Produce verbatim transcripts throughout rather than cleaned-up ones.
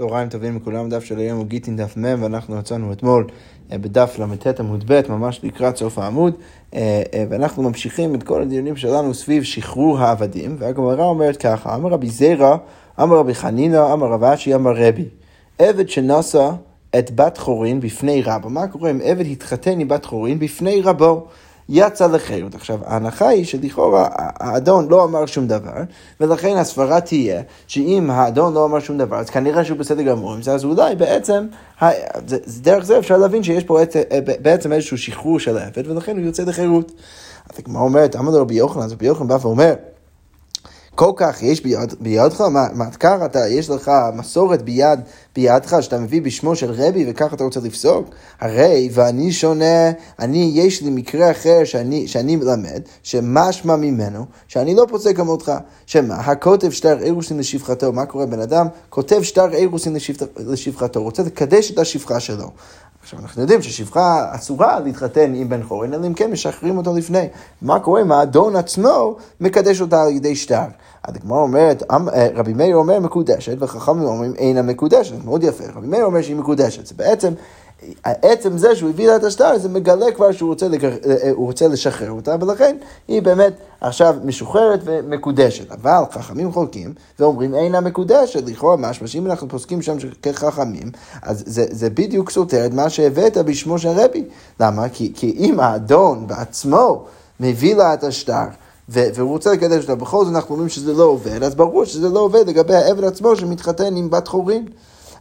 צהריים טובים לכולם, דף של היום הוא גיטין דף מ' ואנחנו יצאנו אתמול בדף למתת עמוד ב' ממש לקראת סוף העמוד, ואנחנו ממשיכים את כל הדיונים שלנו סביב שחרור העבדים, והגמרא אומרת ככה: אמר רבי זירא, אמר רבי חנינה, אמר רבי אשי, אמר רבי, עבד שנשא את בת חורין בפני רבא. מה קורה אם עבד התחתן עם בת חורין בפני רבו? יצא לחירות. עכשיו, ההנחה היא שלכאורה האדון לא אמר שום דבר, ולכן הסברה תהיה שאם האדון לא אמר שום דבר, אז כנראה שהוא בסדר גמור, אז אולי בעצם, דרך זה אפשר להבין שיש פה בעצם איזשהו שחרור של העבד, ולכן הוא יוצא לחירות. אז מה אומרת? אמר לו רבי יוחנן, אז רבי יוחנן בא ואומר, כל כך יש ביד, בידך, מה, מה כך אתה, יש לך מסורת ביד, בידך שאתה מביא בשמו של רבי וכך אתה רוצה לפסוק? הרי ואני שונה, אני, יש לי מקרה אחר שאני, שאני מלמד, שמשמע ממנו, שאני לא פוסק כמותך, שמה, הכותב שטר אירוסין לשפחתו. מה קורה בן אדם? כותב שטר אירוסין לשפחתו, רוצה לקדש את השפחה שלו. עכשיו אנחנו יודעים ששפחה אסורה להתחתן עם בן חורין, אלא אם כן משחררים אותו לפני. מה קורה אם האדון עצמו מקדש אותה על ידי שטר? הדגמרא אומרת, רבי מאיר אומר מקודשת, וחכמים אומרים אינה מקודשת. מאוד יפה, רבי מאיר אומר שהיא מקודשת. זה בעצם, עצם זה שהוא הביא לה את השטר, זה מגלה כבר שהוא רוצה, לגר... רוצה לשחרר אותה, ולכן היא באמת עכשיו משוחררת ומקודשת. אבל חכמים חולקים ואומרים אינה מקודשת, לכאורה משמשים אנחנו פוסקים שם כחכמים, אז זה, זה בדיוק סותר את מה שהבאת בשמו של רבי. למה? כי, כי אם האדון בעצמו מביא לה את השטר, והוא רוצה לקדש אותה, בכל זאת אנחנו אומרים שזה לא עובד, אז ברור שזה לא עובד לגבי העבד עצמו שמתחתן עם בת חורין.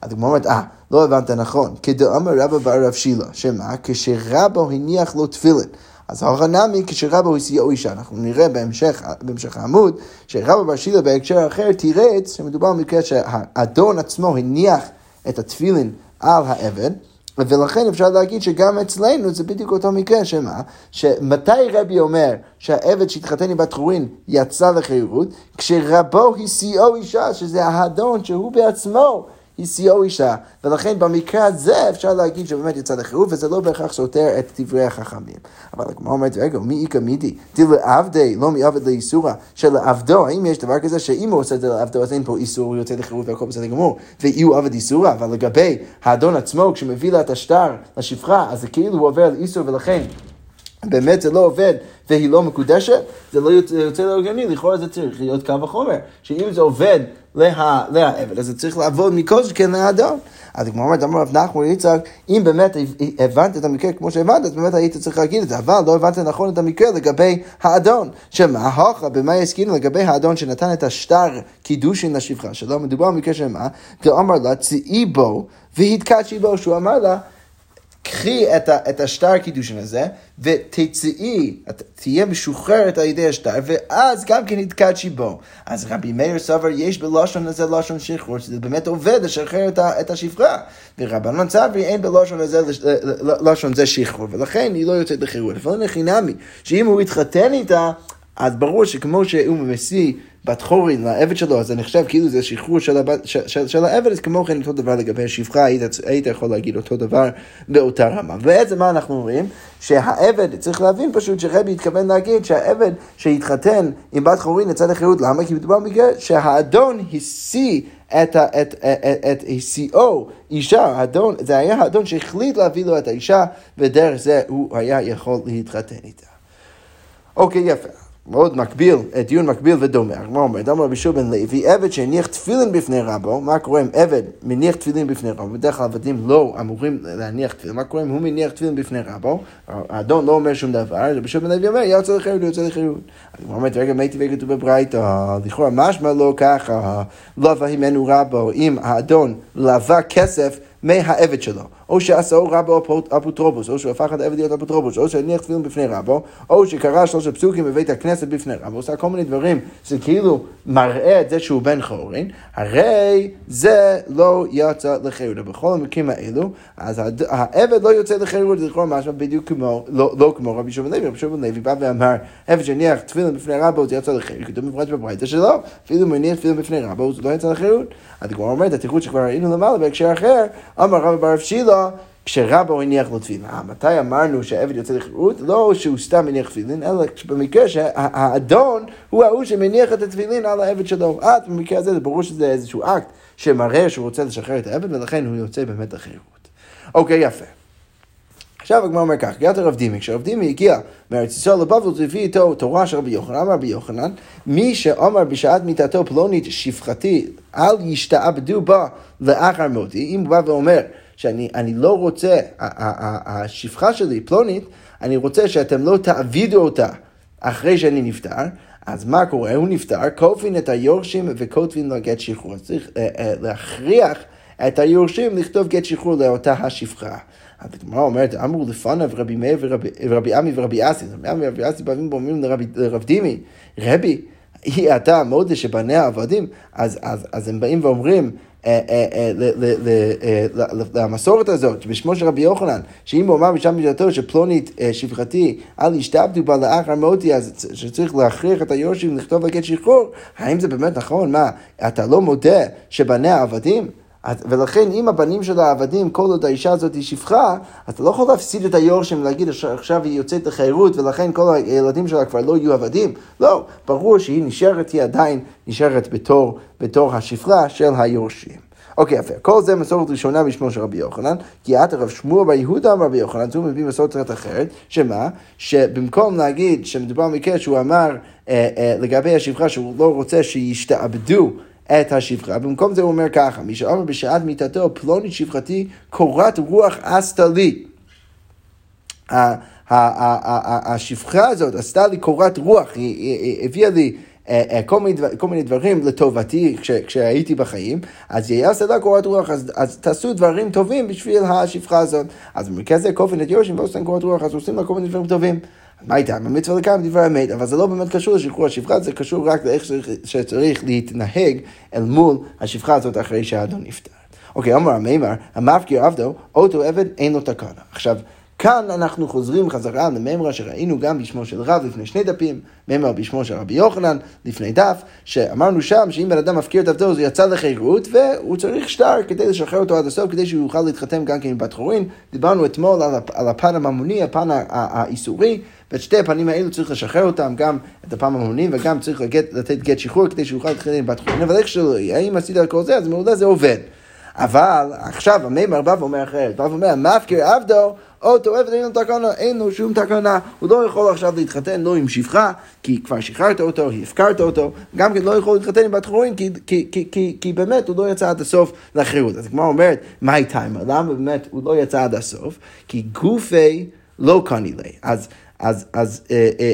אז כמו אומרת, אה, לא הבנת נכון, כדאמר רבא בר רב שילה, שמה? כשרבא הניח לו תפילין, אז הרנמי כשרבא הסיעו אישה. אנחנו נראה בהמשך, בהמשך העמוד, שרבא בר שילה בהקשר אחר תירץ, שמדובר במקרה שהאדון עצמו הניח את התפילין על העבד, ולכן אפשר להגיד שגם אצלנו זה בדיוק אותו מקרה, שמה? שמתי רבי אומר שהעבד שהתחתן עם בת חורין יצא לחירות? כשרבו הסיעו אישה, שזה האדון שהוא בעצמו הסיעו אישה, ולכן במקרה הזה אפשר להגיד שבאמת יצא לחירות, וזה לא בהכרח סותר את דברי החכמים. אבל כמו אומרת, רגע, מי איכא מידי? דלעבדי, לא מעבד לאיסורא, שלעבדו, האם יש דבר כזה שאם הוא עושה את זה לעבדו, אז אין פה איסור, הוא יוצא לחירות והכל בסדר גמור, ואי הוא עבד איסורא. אבל לגבי האדון עצמו, כשמביא לה את השטר לשפחה, אז זה כאילו הוא עובר על איסור, ולכן באמת זה לא עובד, והיא לא מקודשת, זה לא יוצא לאורגני, לכאורה זה צריך להיות קו החומר, שאם זה עובד לה, לעבד, אז זה צריך לעבוד מכל שכן לאדון. אז כמו אומרת, אמר רב נחמן יצחק, אם באמת הבנת את המקרה כמו שהבנת, אז באמת היית צריך להגיד את זה, אבל לא הבנת נכון את המקרה לגבי האדון, שמה, הוכה, במה יסכינו לגבי האדון שנתן את השטר קידושין לשפחה שלו, מדובר במקרה שמה, תאמר לה, צאי בו, והתקדשי בו, שהוא אמר לה, קחי את, את השטר קידושין הזה, ותצאי, תהיה משוחררת על ידי השטר, ואז גם כן התקדשי בו. אז רבי מאיר סבר, יש בלושון הזה לושון שחרור, שזה באמת עובד לשחרר את השפחה. ורבנן סברי, אין בלושון הזה לושון זה שחרור, ולכן היא לא יוצאת לחירות. לפעמים חינמי, שאם הוא התחתן איתה, אז ברור שכמו שהוא ממסיא בת חורין לעבד שלו, אז זה נחשב כאילו זה שחרור של, הבת, של, של, של העבד, אז כמו כן אותו דבר לגבי השפחה, היית, היית יכול להגיד אותו דבר באותה רמה. ובעצם מה אנחנו אומרים? שהעבד, צריך להבין פשוט שרבי התכוון להגיד שהעבד שהתחתן עם בת חורין יצא לחירות. למה? כי מדובר בגלל שהאדון הסיא את, את, את, את הסיאו אישה, האדון, זה היה האדון שהחליט להביא לו את האישה, ודרך זה הוא היה יכול להתחתן איתה. אוקיי, יפה. מאוד מקביל, דיון מקביל ודומה. מה אומר? אמר רבי יהושע בן לוי, עבד שהניח תפילין בפני רבו, מה קורה אם עבד מניח תפילין בפני רבו? בדרך כלל עבדים לא אמורים להניח תפילין, מה קורה אם הוא מניח תפילין בפני רבו? האדון לא אומר שום דבר, רבי יהושע בן לוי אומר, יוצא לחירות, יוצא לחירות. הוא אומר, רגע, מה הייתי וכתוב בברייתא? לכאורה, משמע לא ככה, לא והימנו רבו, אם האדון לווה כסף מהעבד שלו, או שעשהו רבו אפוטרובוס, או שהוא הפך את העבד להיות אפוטרובוס, או שהניח תפילין בפני רבו, או שקרא שלושה פסוקים בבית הכנסת בפני רבו, עושה כל מיני דברים שכאילו מראה את זה שהוא בן חורין, הרי זה לא יוצא לחירות. בכל המקרים האלו, אז העבד לא יוצא לחירות, זה כל משהו בדיוק כמו, לא, לא כמו רבי יהושע בן לוי. רבי יהושע בן לוי בא ואמר, עבד שהניח תפילין בפני רבו, זה יוצא לחירות, כתוב מפורש בברייתא שלו, אפילו מניח תפילין בפני רבו, זה לא יוצא לחירות. הדגמרא אומרת, התירוץ שכבר ראינו למעלה בהקשר אחר, אמר רבא בר רב שילה, כשרבו הניח לו תפילין. מתי אמרנו שהעבד יוצא לחירות? לא שהוא סתם מניח תפילין, אלא במקרה שהאדון הוא ההוא שמניח את התפילין על העבד שלו. אז במקרה הזה זה ברור שזה איזשהו אקט שמראה שהוא רוצה לשחרר את העבד, ולכן הוא יוצא באמת לחירות. אוקיי, יפה. עכשיו הגמרא אומר כך, גאית רבדימי, כשרבדימי הגיע מארץ ישראל לבבל, הביא איתו תורה של רבי יוחנן. אמר רבי יוחנן, מי שאומר בשעת מיתתו פלונית שפחתי, אל ישתעבדו בה לאחר מותי. אם הוא בא ואומר שאני אני לא רוצה, השפחה שלי פלונית, אני רוצה שאתם לא תעבידו אותה אחרי שאני נפטר, אז מה קורה? הוא נפטר, כופין את היורשים וכותבין לו גט שחרור. צריך להכריח את היורשים לכתוב גט שחרור לאותה השפחה. הגמרא אומרת, אמרו לפניו רבי מאיר ורבי עמי ורבי אשי, רבי עמי ורבי אשי באים ואומרים לרבדימי, רבי, היא אתה המודה שבניה עבדים, אז אז אז הם באים ואומרים למסורת הזאת בשמו של רבי יוחנן, שאם הוא אמר בשעת מיתתו שפלונית שפחתי אל ישתעבדו בה לאחר מותי, אז שצריך להכריח את היורשים לכתוב גט שחרור. האם זה באמת נכון? מה, אתה לא מודה שבניה עבדים? ולכן אם הבנים של העבדים, כל עוד האישה הזאת היא שפחה, אתה לא יכול להפסיד את היורשים ולהגיד עכשיו היא יוצאת לחירות ולכן כל הילדים שלה כבר לא יהיו עבדים. לא, ברור שהיא נשארת, היא עדיין נשארת בתור, בתור השפחה של היורשים. אוקיי, יפה. כל זה מסורת ראשונה בשמו של רבי יוחנן, כי את הרב שמוע בר יהודה אמר רבי יוחנן, הוא מביא מסורת אחרת, שמה? שבמקום להגיד שמדובר מקרה שהוא אמר אה, אה, לגבי השפחה שהוא לא רוצה שישתעבדו את השפחה, במקום זה הוא אומר ככה, מי שאומר בשעת מיתתו פלונית שפחתי קורת רוח עשתה לי, השפחה הזאת עשתה לי קורת רוח, היא הביאה לי כל מיני דברים לטובתי כשהייתי בחיים, אז היא עשתה לה קורת רוח, אז תעשו דברים טובים בשביל השפחה הזאת. אז במקרה זה כופין את יורשים ועושים קורת רוח, אז עושים לה כל מיני דברים טובים. מה הייתה? ממצווה לקיים דברי אמת, אבל זה לא באמת קשור לשחרור השפחה, זה קשור רק לאיך שצריך להתנהג אל מול השפחה הזאת אחרי שהאדון נפטר. אוקיי, אמר המימר, המפקיר עבדו, אותו עבד אין לו תקנה. עכשיו, כאן אנחנו חוזרים חזרה למימרה שראינו גם בשמו של רב לפני שני דפים, מימרה בשמו של רבי יוחנן לפני דף, שאמרנו שם שאם בן אדם מפקיר את עבדו, זה יצא לחירות, והוא צריך שטר כדי לשחרר אותו עד הסוף, כדי שהוא יוכל להתחתם גם כן בת חורין. דיברנו אתמול על הפן הממוני, הפן האיסורי, ואת שתי הפנים האלו צריך לשחרר אותם, גם את הפעם המונים, וגם צריך לגט, לתת גט שחרור כדי שיוכל להתחיל בת חורין. אבל איך שלא, האם עשית על כל זה, אז מעולה זה עובד. אבל עכשיו המימר בא ואומר אחרת, בא ואומר, מפקיר עבדו, אותו עבד אין לו תקנה, אין לו שום תקנה, הוא לא יכול עכשיו להתחתן, לא עם שפחה, כי כבר שחררת אותו, הפקרת אותו, גם כן לא יכול להתחתן עם בת חורין, כי, כי, כי, כי, כי באמת הוא לא יצא עד הסוף לחירות. אז כמו אומרת, מאי טיימר, למה באמת הוא לא יצא עד הסוף? כי גופי לא קנילי. אז אז, אז,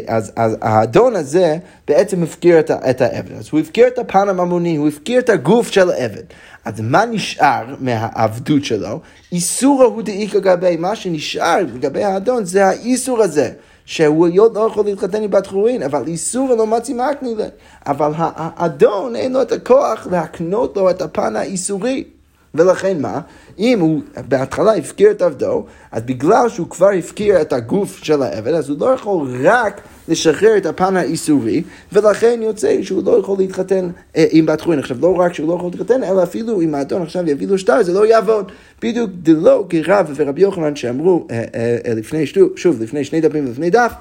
אז, אז האדון הזה בעצם הפקיר את העבד. אז הוא הפקיר את הפן הממוני, הוא הפקיר את הגוף של העבד. אז מה נשאר מהעבדות שלו? איסור הוא דאיק לגבי, מה שנשאר לגבי האדון זה האיסור הזה, שהוא לא יכול להתחתן עם בת חורין, אבל איסור לא מצימק נראה. אבל האדון אין לו את הכוח להקנות לו את הפן האיסורי. ולכן מה? אם הוא בהתחלה הפקיר את עבדו, אז בגלל שהוא כבר הפקיר את הגוף של העבד, אז הוא לא יכול רק לשחרר את הפן האיסורי, ולכן יוצא שהוא לא יכול להתחתן אה, עם בת חורין. עכשיו, לא רק שהוא לא יכול להתחתן, אלא אפילו אם האדון עכשיו יביא לו שטר, זה לא יעבוד. בדיוק דלא כרב ורבי יוחנן שאמרו אה, אה, לפני שטו, שוב, לפני שני דפים ולפני דף,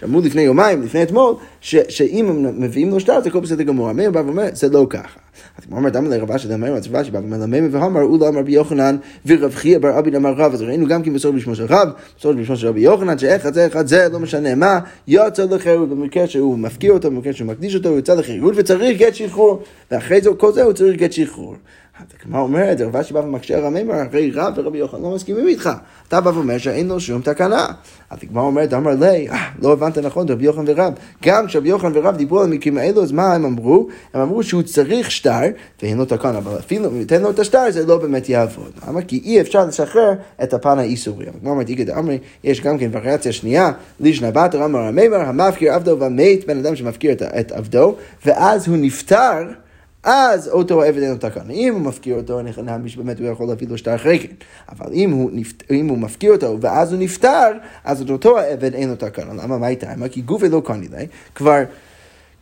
שאמרו לפני יומיים, לפני אתמול, ש, שאם הם מביאים לו שטר, זה כל בסדר גמור. המאיר בא ואומר, זה לא ככה. אז כמו אומרת, אמר לרבה של המאיר, הצבא שבא ומלמם, והאמר, הוא לא אמר רבי יוחנן, ורב חייא בר אבי אמר רב. אז ראינו גם כי מסורת בשמו של רב, מסורת בשמו של רבי יוחנן, שאחד זה, אחד זה, לא משנה מה, יוצא לחירות, במקרה שהוא מפקיר אותו, במקרה שהוא מקדיש אותו, הוא יוצא לחירות, וצריך גט שחרור, ואחרי זה, כל זה, הוא צריך גט שחרור. כמו אומרת, רבא שבא ומקשה רמם, הרי רב ורבי יוחנן לא מסכימים איתך. אתה בא ואומר שאין לו שום תקנה. אז כמו אומרת, אמר לי, לא הבנת נכון, רבי יוחנן ורב. גם כשרבי יוחנן ורב דיברו על מקרים האלו, אז מה הם אמרו? הם אמרו שהוא צריך שטר, ואין לו תקנה, אבל אפילו אם ניתן לו את השטר, זה לא באמת יעבוד. למה? כי אי אפשר לשחרר את הפן האיסורי. כמו אומרת, איגד אמרי, יש גם כן וריאציה שנייה, לישנה בת אמר המאמר, המפקיר עבדו ומת, בן אדם שמפקיר את עבדו, ואז הוא נפטר, אז אותו העבד אין לו תקנה. אם הוא מפקיר אותו, אני חנן שבאמת הוא יכול להביא לו שטר אחרי כן. אבל אם הוא, אם הוא מפקיר אותו ואז הוא נפטר, אז אותו העבד אין לו תקנה. למה? מה הייתה? מה? כי גוף לא קנה לי. כבר,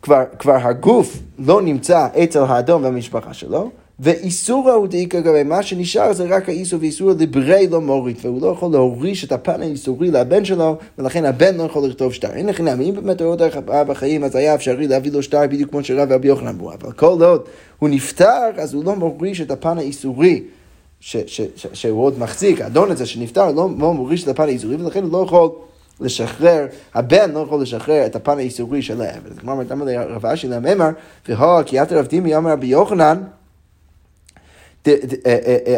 כבר, כבר הגוף לא נמצא אצל האדון והמשפחה שלו, ואיסור הוא דאיקה גבי, מה שנשאר זה רק האיסור, ואיסור לברי לא מוריד, והוא לא יכול להוריש את הפן האיסורי לבן שלו, ולכן הבן לא יכול לכתוב שטר. אין לכן, אם באמת הוא עוד אבא חיים, אז היה אפשרי להביא לו שטר בדיוק כמו שרב רבי יוחנן, אבל כל עוד הוא נפטר, אז הוא לא מוריש את הפן האיסורי, ש- ש- ש- שהוא עוד מחזיק, האדון הזה שנפטר, לא, לא מוריש את הפן האיסורי, ולכן הוא לא יכול לשחרר, הבן לא יכול לשחרר את הפן האיסורי שלהם. וזה כמו אמרת, אמרת רב אשי לממר, והוא, כי את רבדימי אמר רבי יוחנן,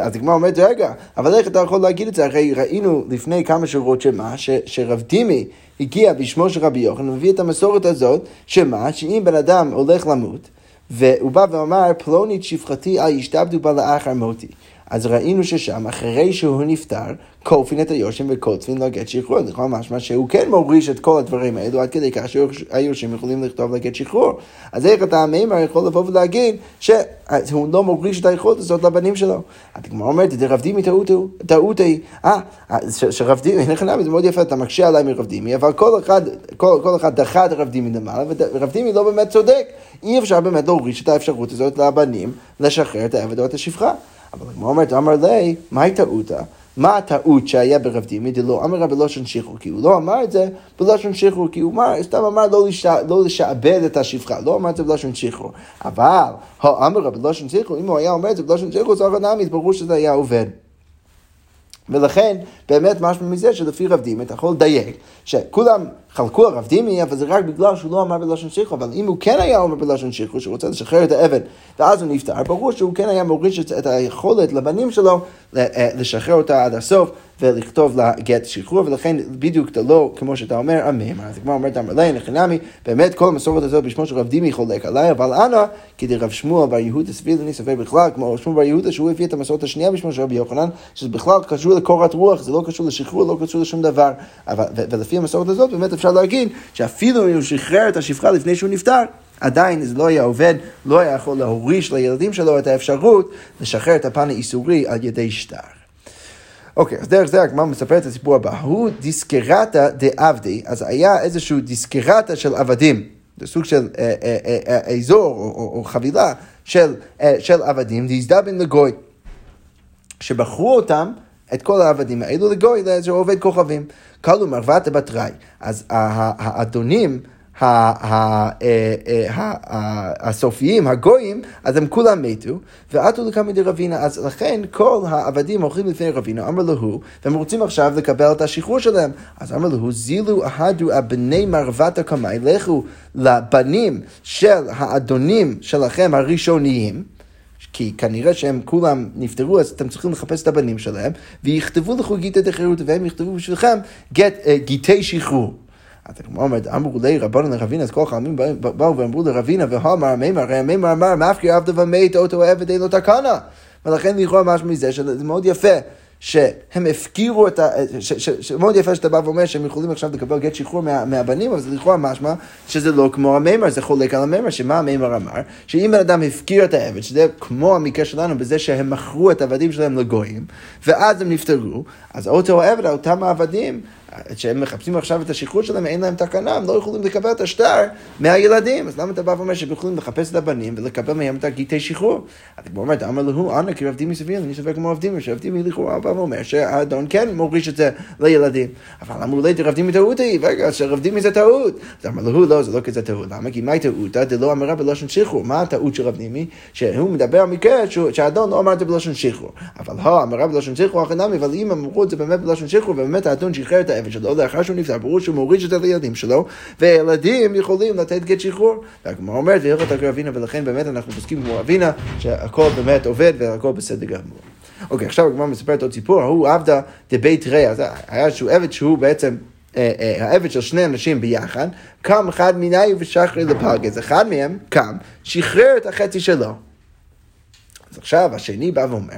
אז הגמרא אומרת, רגע, אבל איך אתה יכול להגיד את זה? הרי ראינו לפני כמה שורות שמה, שרבדימי הגיע בשמו של רבי יוחנן, מביא את המסורת הזאת, שמה, שאם בן אדם הולך למות, והוא בא ואמר, פלונית שפחתי אל ישתעבדו בה לאחר מותי. אז ראינו ששם, אחרי שהוא נפטר, קופין את היורשים וקוצפין לו גט שחרור. זה ממש מה שהוא כן מוריש את כל הדברים האלו, עד כדי כך שהיורשים יכולים לכתוב לגט שחרור. אז איך אתה המאמר יכול לבוא ולהגיד שהוא לא מוריש את היכולת הזאת לבנים שלו? הדגמר אומרת, זה רבדימי טעות היא. אה, שרבדימי, נכנע, זה מאוד יפה, אתה מקשה עליי מרבדימי, אבל כל אחד, כל, כל אחד דחה את רבדימי למעלה, ורבדימי לא באמת צודק. אי אפשר באמת להוריש את האפשרות הזאת לבנים, לשחרר את העבד או את השפחה. אבל כמו אומרת, אמר לי, מהי טעותה? מה הטעות שהיה ברבדימי? דלא אמר בלושן שחרור, כי הוא לא אמר את זה בלושן שחרור, כי הוא סתם אמר לא לשעבד את השפחה, לא אמר את זה בלושן שחרור. אבל, אמר בלושן שחרור, אם הוא היה אומר את זה בלושן שחרור, זה הרי נעמי, ברור שזה היה עובד. ולכן, באמת משהו מזה שלפי רבדימי, אתה יכול לדייק, שכולם חלקו על רבדימי, אבל זה רק בגלל שהוא לא אמר בלשון שחרור, אבל אם הוא כן היה אומר בלשון שחרור, שהוא רוצה לשחרר את האבן, ואז הוא נפטר, ברור שהוא כן היה מוריש את היכולת לבנים שלו, לשחרר אותה עד הסוף, ולכתוב לה גט שחרור, ולכן בדיוק לא, כמו שאתה אומר, אמם, אז כמו אומרת אמר לי, נחינמי, באמת כל המסורת הזאת בשמו של רבדימי חולק עליי, אבל אנא, כדי רב שמואל בר יהודה סביר, אני סביר בכלל, כמו שמואל בר יהודה, שהוא הביא את המסורת השנייה בשמו של רבי יוחנן, שזה בכלל קשור לקורת רוח, זה לא קשור לשחרור, לא קשור לשום דבר, אבל, ו- ולפי המסורת הזאת, באמת אפשר להגיד שאפילו אם הוא שחרר את השפחה לפני שהוא נפטר, עדיין זה לא היה עובד, לא היה יכול להוריש לילדים שלו את האפשרות לשחרר את הפן האיסורי על ידי שטר. אוקיי, אז דרך זה הגמרא מספרת את הסיפור הבא. הוא דיסקרטה דעבדי, אז היה איזשהו דיסקרטה של עבדים, זה סוג של אה, אה, אה, אזור או, או, או חבילה של, אה, של עבדים, דיזדבין לגוי, שבחרו אותם, את כל העבדים האלו לגוי, זה עובד כוכבים. כלומר, ואתה בתראי. אז האדונים, הסופיים, הגויים, אז הם כולם מתו, ועתו לקמא דרבינה, אז לכן כל העבדים הולכים לפני רבינה, אמר לו, והם רוצים עכשיו לקבל את השחרור שלהם, אז אמר לו, זילו אהדו הבני מרוות הקמאי, לכו לבנים של האדונים שלכם הראשוניים, כי כנראה שהם כולם נפטרו, אז אתם צריכים לחפש את הבנים שלהם, ויכתבו לכו גיטי דחירות, והם יכתבו בשבילכם גיטי שחרור. אז כמו אומרת, אמרו לי רבנו לרבינה, אז כל חלמים באו ואמרו לרבינה, והאמר המאמר, הרי המאמר אמר, מאפקר עבד ומת, אותו עבד אין לו תקנה. ולכן לכאורה משהו מזה, שזה מאוד יפה, שהם הפקירו את ה... שמאוד יפה שאתה בא ואומר שהם יכולים עכשיו לקבל גט שחרור מהבנים, אבל זה לכאורה משמע שזה לא כמו המאמר, זה חולק על המאמר, שמה המאמר אמר? שאם בן אדם הפקיר את העבד, שזה כמו המקרה שלנו בזה שהם מכרו את העבדים שלהם לגויים, ואז הם נפטרו, אז אותו העבד, אותם העבדים, שהם מחפשים עכשיו את השחרור שלהם, אין להם תקנה, הם לא יכולים לקבל את השטר מהילדים. אז למה אתה בא ואומר שהם יכולים לחפש את הבנים ולקבל מהם את הגיטי שחרור? אתה בא ואומר, אמר לו, אנא, כי רבדימי סביר, אני סביר כמו רבדימי, שרבדימי לכאורה בא ואומר שהאדון כן מוריש את זה לילדים. אבל אמרו לי, רבדימי טעות היא, רגע, שרבדימי זה טעות. אז אמר לו, לא, זה לא כזה טעות. למה? כי מהי טעות? זה לא אמרה בלשון שחרור. מה הטעות של רבדימי? שהוא מדבר מקרה שהאדון לא אמר את זה בלשון שחרור. אבל הוא אמרה בלשון שחרור, אבל אם אמרו את זה באמת בלשון שחרור, ובאמת האדון שחרר את העבד שלו, לאחר שהוא נפטר, ברור שהוא מוריש את הילדים שלו, וילדים יכולים לתת גט שחרור. והגמרא אומרת, ולכן באמת אנחנו פוסקים כמו רבינה, שהכל באמת עובד והכל בסדר גמור. אוקיי, עכשיו הגמרא מספרת עוד סיפור, הוא עבדה דבית רע, אז היה איזשהו עבד שהוא בעצם העבד של שני אנשים ביחד, קם אחד מיני ושחרר לפגז, אחד מהם קם, שחרר את החצי שלו. אז עכשיו השני בא ואומר,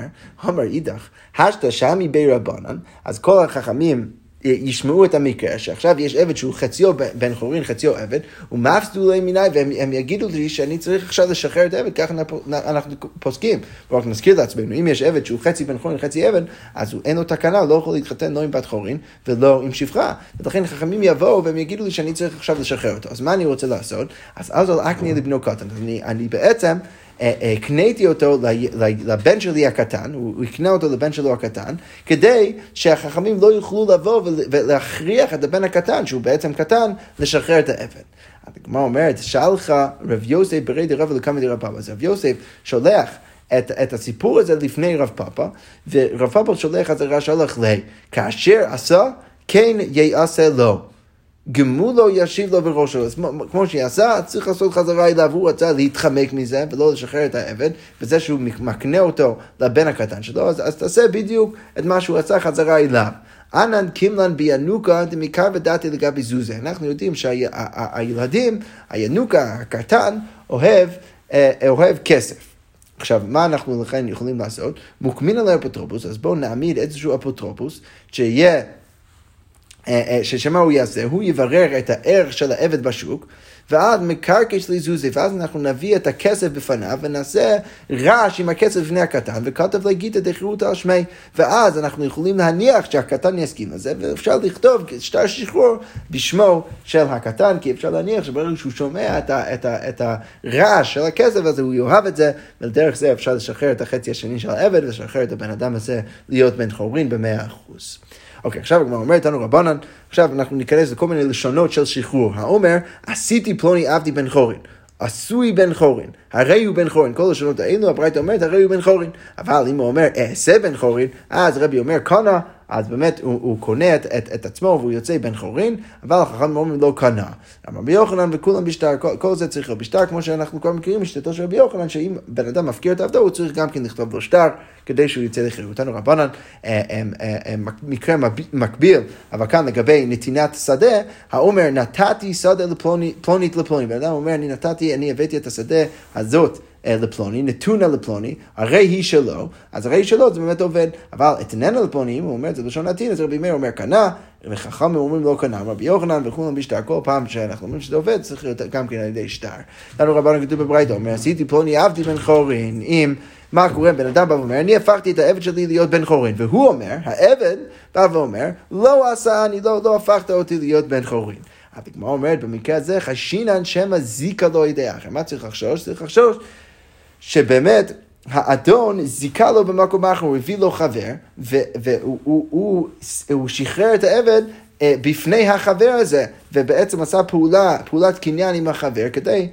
אומר אידך, השתא שמי בי רבנן, אז כל החכמים ישמעו את המקרה, שעכשיו יש עבד שהוא חציו בן חורין, חציו עבד, ומאפסדו להם מיני, והם יגידו לי שאני צריך עכשיו לשחרר את העבד, כך אנחנו פוסקים. ורק נזכיר לעצמנו, אם יש עבד שהוא חצי בן חורין, חצי עבד, אז אין לו תקנה, לא יכול להתחתן לא עם בת חורין, ולא עם שפחה. ולכן חכמים יבואו, והם יגידו לי שאני צריך עכשיו לשחרר אותו. אז מה אני רוצה לעשות? אז אז אל אקני לבנו קטן. אני בעצם קניתי אותו לבן שלי הקטן, הוא הקנה אותו לבן שלו הקטן, כדי שהחכמים לא יוכלו לבוא ולהכריח את הבן הקטן, שהוא בעצם קטן, לשחרר את האבן. מה אומרת? שאלך רב יוסף ברי דרב ולקמא דרב פפא. אז רב יוסף שולח את, את הסיפור הזה לפני רב פפא, ורב פפא שולח את הרשע לך לה, כאשר עשה, כן יעשה לו. גמולו ישיב לו בראשו, כמו שיעשה, צריך לעשות חזרה אליו, הוא רצה להתחמק מזה ולא לשחרר את האבן, וזה שהוא מקנה אותו לבן הקטן שלו, אז, אז תעשה בדיוק את מה שהוא רצה חזרה אליו. אנן קימלן בינוקה דמיקה ודעתי לגבי זוזה. אנחנו יודעים שהילדים, הינוקה הקטן, אוהב, אוהב כסף. עכשיו, מה אנחנו לכן יכולים לעשות? מוקמין על האפוטרופוס, אז בואו נעמיד איזשהו אפוטרופוס, שיהיה ששמה הוא יעשה, הוא יברר את הערך של העבד בשוק, ועד מקרקע שלי זוזי, ואז אנחנו נביא את הכסף בפניו, ונעשה רעש עם הכסף לפני הקטן, וכתב להגיד את החירות על שמי, ואז אנחנו יכולים להניח שהקטן יסכים לזה, ואפשר לכתוב שטר שחרור בשמו של הקטן, כי אפשר להניח שברגע שהוא שומע את, ה, את, ה, את הרעש של הכסף, אז הוא יאהב את זה, ולדרך זה אפשר לשחרר את החצי השני של העבד, ולשחרר את הבן אדם הזה להיות בן חורין במאה אחוז. אוקיי, okay, עכשיו הגמרא אומרת לנו רבנן, עכשיו אנחנו ניכנס לכל מיני לשונות של שחרור. האומר, עשיתי פלוני עבדי בן חורין, עשוי בן חורין, הרי הוא בן חורין, כל השונות האלו, הברייתא אומרת, הרי הוא בן חורין. אבל אם הוא אומר, אעשה בן חורין, אז רבי אומר, קנה, אז באמת הוא, הוא קונה את, את, את עצמו והוא יוצא בן חורין, אבל החכמים אומרים לא קנה. רבי יוחנן וכולם בשטר, כל, כל זה צריך בשטר, כמו שאנחנו כבר מכירים, משתתו של רבי יוחנן, שאם בן אדם מפקיר את עבדו, הוא צריך גם כן לכתוב לו שטר, כדי שהוא יצא לחירותנו. רבנן, מקרה מקביל, אבל כאן לגבי נתינת שדה, האומר נתתי שדה לפלוני, פלונית לפלוני, בן אדם אומר, אני נתתי, אני הבאתי את השדה הזאת, לפלוני, נתונה לפלוני, הרי היא שלו, אז הרי היא שלו זה באמת עובד, אבל אתננה לפלוני, אם הוא אומר, זה לשון עתיד, אז רבי מאיר אומר, קנה, וחכמים אומרים לא קנה, רבי יוחנן וכולם בשטר, כל פעם שאנחנו אומרים שזה עובד, צריך להיות גם כן על ידי שטר. לנו רבנו כתוב בברייתא, אומר, עשיתי פלוני, עבדי בן חורין, אם, מה קורה? בן אדם בא ואומר, אני הפכתי את העבד שלי להיות בן חורין, והוא אומר, העבד בא ואומר, לא עשה, אני לא, לא הפכת אותי להיות בן חורין. הגמרא אומרת, במקרה הזה, חשינן שמא זיקה לו ידיה. מה צריך לחשוש? צריך לחשוש שבאמת האדון זיקה לו במקום אחר, הוא הביא לו חבר, והוא שחרר את העבד בפני החבר הזה, ובעצם עשה פעולה, פעולת קניין עם החבר, כדי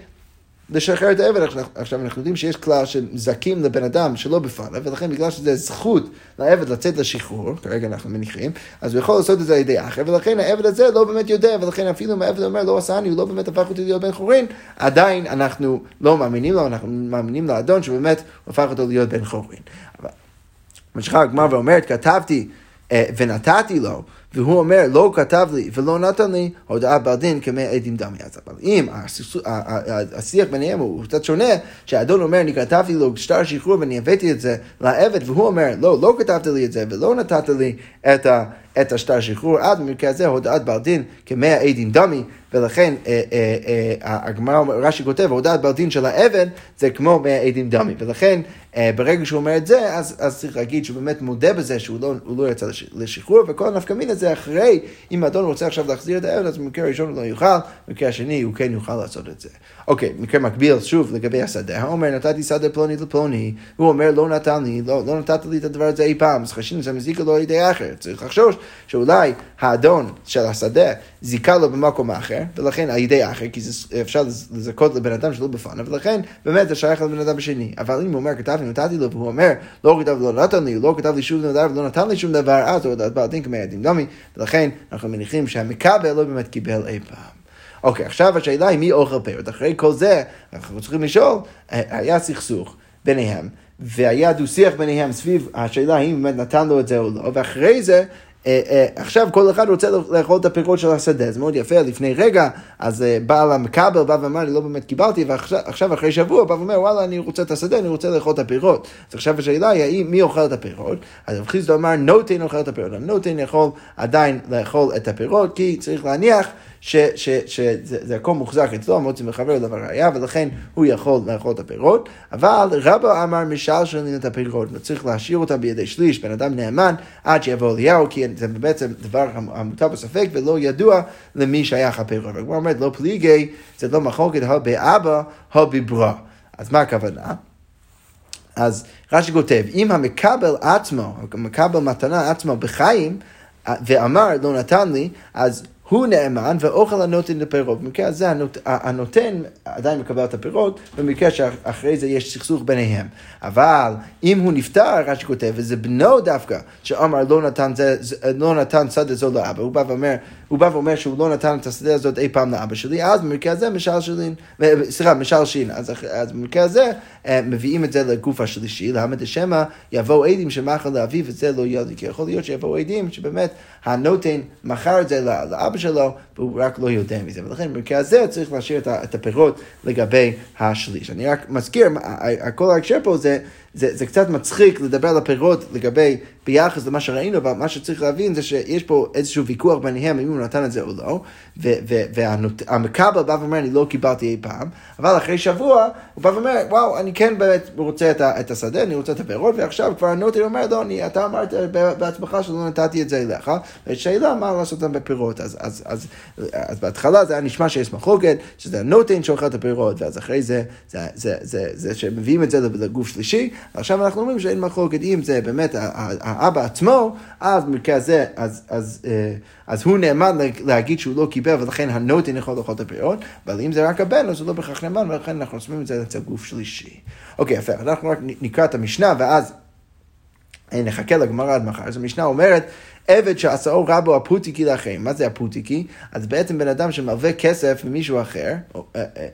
לשחרר את העבד. עכשיו אנחנו יודעים שיש כלל שמזכים לבן אדם שלא בפניו, ולכן בגלל שזה זכות לעבד לצאת לשחרור, כרגע אנחנו מניחים, אז הוא יכול לעשות את זה על ידי אחר, ולכן העבד הזה לא באמת יודע, ולכן אפילו אם העבד אומר לא עשה אני, הוא לא באמת הפך אותי להיות בן חורין, עדיין אנחנו לא מאמינים לו, אנחנו מאמינים לאדון שבאמת הוא הפך אותו להיות בן חורין. אבל משחר הגמרא ואומרת, כתבתי ונתתי לו, והוא אומר, לא כתב לי ולא נתן לי, הודעה ברדין כמי עדים דמי. אבל אם השיח ביניהם הוא קצת שונה, שהאדון אומר, אני כתבתי לו שטר שחרור ואני הבאתי את זה לעבד, והוא אומר, לא, לא כתבת לי את זה ולא נתת לי את ה... את השטר שחרור, עד במקרה הזה הודעת ברדין כמאה עדים דמי, ולכן הגמרא רש"י כותב, הודעת ברדין של האבן זה כמו מאה עדים דמי, ולכן ברגע שהוא אומר את זה, אז צריך להגיד שהוא באמת מודה בזה שהוא לא יצא לשחרור, וכל נפקא מינה זה אחרי, אם האדון רוצה עכשיו להחזיר את האבן, אז במקרה הראשון הוא לא יוכל, במקרה השני הוא כן יוכל לעשות את זה. אוקיי, מקרה מקביל שוב לגבי השדה, הוא אומר נתתי שדה פלוני לפלוני, הוא אומר לא נתן לי, לא נתת לי את הדבר הזה אי פעם, אז חשין זה מזיק לו לידי אחר, צריך לחשוש שאולי האדון של השדה זיקה לו במקום אחר, ולכן על ידי אחר, כי זה אפשר לזכות לבן אדם שלא בפניו, ולכן באמת זה שייך לבן אדם השני. אבל אם הוא אומר כתב לי נתתי לו, והוא אומר לא כתב ולא נתן לי, לא כתב לי שום דבר ולא נתן לי שום דבר, אז הוא הודעת ברדין כמאה עדים דמי, ולכן אנחנו מניחים שהמקבל לא באמת קיבל אי פעם. אוקיי, עכשיו השאלה היא מי אוכל פרט. אחרי כל זה אנחנו צריכים לשאול, היה סכסוך ביניהם, והיה דו-שיח ביניהם סביב השאלה האם באמת נתן לו את זה או לא, ואחרי זה עכשיו כל אחד רוצה לאכול את הפירות של השדה, זה מאוד יפה, לפני רגע, אז בעל המקבל בא ואמר, אני לא באמת קיבלתי, ועכשיו אחרי שבוע בא ואומר, וואלה, אני רוצה את השדה, אני רוצה לאכול את הפירות. אז עכשיו השאלה היא, מי אוכל את הפירות? אז רב חיסדא אמר, נותן אוכל את הפירות, הנותן יכול עדיין לאכול את הפירות, כי צריך להניח שזה הכל מוחזק אצלו, מוצא מחבר אליו הראייה, ולכן הוא יכול לאכול את הפירות, אבל רבא אמר, משל שלנו את הפירות, צריך להשאיר אותם בידי שליש, בן אדם נאמן, עד שיבוא אליהו, כי זה בעצם דבר המוטל בספק, ולא ידוע למי שייך הפירות. וכבר אומרת, לא פליגי, זה לא מחלוקת, הבאבא, הבברא. אז מה הכוונה? אז רש"י כותב, אם המקבל עצמו, המקבל מתנה עצמו בחיים, ואמר לא נתן לי, אז הוא נאמן ואוכל הנותן לפירות. במקרה הזה הנותן עדיין מקבל את הפירות, במקרה שאחרי זה יש סכסוך ביניהם. אבל אם הוא נפטר, רש"י כותב, וזה בנו דווקא, שאמר לא נתן, זה, לא נתן שדה זו לאבא, הוא בא ואומר, הוא בא ואומר שהוא לא נתן את השדה הזאת אי פעם לאבא שלי, אז במקרה הזה משל שלין, סליחה, משל שין, אז, אז במקרה הזה מביאים את זה לגוף השלישי, למה דשמא יבואו עדים שמאכל לאביו וזה לא יהיה לי, כי יכול להיות שיבואו עדים שבאמת הנותן מכר את זה לאבא שלו, והוא רק לא יודע מזה, ולכן במקרה הזה צריך להשאיר את הפירות לגבי השליש. אני רק מזכיר, הכל ההקשר פה זה, זה, זה קצת מצחיק לדבר על הפירות לגבי, ביחס למה שראינו, אבל מה שצריך להבין זה שיש פה איזשהו ויכוח ביניהם, אם הוא נתן את זה או לא, והמקבל בא ואומר, אני לא קיבלתי אי פעם, אבל אחרי שבוע, הוא בא ואומר, וואו, אני כן באמת רוצה את השדה, אני רוצה את הפירות, ועכשיו כבר הנותן אומר, לא, אתה אמרת בעצמך שלא נתתי את זה אליך, והשאלה מה לעשות אותם בפירות, אז בהתחלה זה היה נשמע שיש מחלוקת, שזה הנותן שאוכל את הפירות, ואז אחרי זה, זה שמביאים את זה לגוף שלישי, עכשיו אנחנו אומרים שאין מחלוקת, אם זה באמת האבא עצמו, אז במקרה זה, אז, אז, אז הוא נאמן להגיד שהוא לא קיבל, ולכן הנותן יכול לאכול את הפירות, אבל אם זה רק הבן, אז הוא לא בכך נאמן, ולכן אנחנו עושים את זה לצד גוף שלישי. אוקיי, אפשר, אנחנו רק נקרא את המשנה, ואז נחכה לגמרא עד מחר. אז המשנה אומרת, עבד שעשאו רבו הפוטיקי לאחרים. מה זה הפוטיקי? אז בעצם בן אדם שמלווה כסף ממישהו אחר, הוא,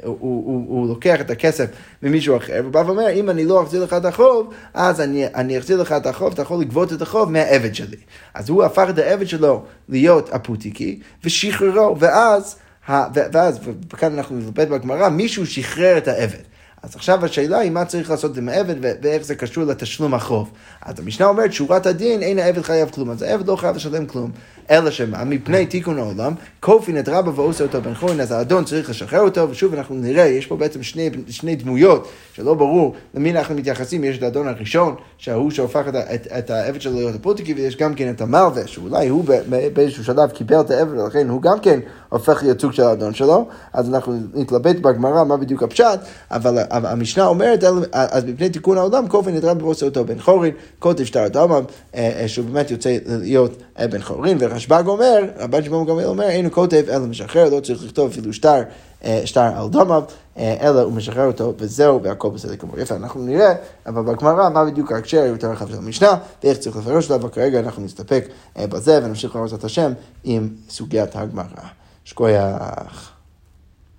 הוא, הוא, הוא לוקח את הכסף ממישהו אחר, ובא ואומר, אם אני לא אחזיר לך את החוב, אז אני, אני אחזיר לך את החוב, אתה יכול לגבות את החוב מהעבד שלי. אז הוא הפך את העבד שלו להיות הפוטיקי, ושחררו, ואז, ואז וכאן אנחנו נלבד בגמרא, מישהו שחרר את העבד. אז עכשיו השאלה היא מה צריך לעשות עם העבד ואיך זה קשור לתשלום החוב. אז המשנה אומרת, שורת הדין, אין העבד חייב כלום, אז העבד לא חייב לשלם כלום. אלא שמה, מפני תיקון העולם, כופין את רבא ועושה אותו בן חורין, אז האדון צריך לשחרר אותו, ושוב אנחנו נראה, יש פה בעצם שני, שני דמויות, שלא ברור למי אנחנו מתייחסים, יש את האדון הראשון, שהוא שהופך את, את, את העבד שלו להיות הפוטיקי, ויש גם כן את המלווה, שאולי הוא באיזשהו שלב קיבל את העבד, ולכן הוא גם כן הופך לייצוג של האדון שלו, אז אנחנו נתלבט בגמרא מה בדיוק הפשט, אבל המשנה אומרת, אז מפני תיקון העולם, כופין את רבא ועושה אותו בן חורין, כל תפטר את העולם, שהוא באמת יוצא להיות בן חורין, רשב"ג אומר, רבן שמעון גמליאל אומר, אין הוא כותב, אלא משחרר, לא צריך לכתוב אפילו שטר, שטר על דמיו, אלא הוא משחרר אותו, וזהו, והכל בסדר כמובן. יפה, אנחנו נראה, אבל בגמרא, מה בדיוק ההקשר יותר רחב של המשנה, ואיך צריך לפרש אותה, וכרגע אנחנו נסתפק בזה, ונמשיך לעשות השם עם סוגיית הגמרא. שכוח.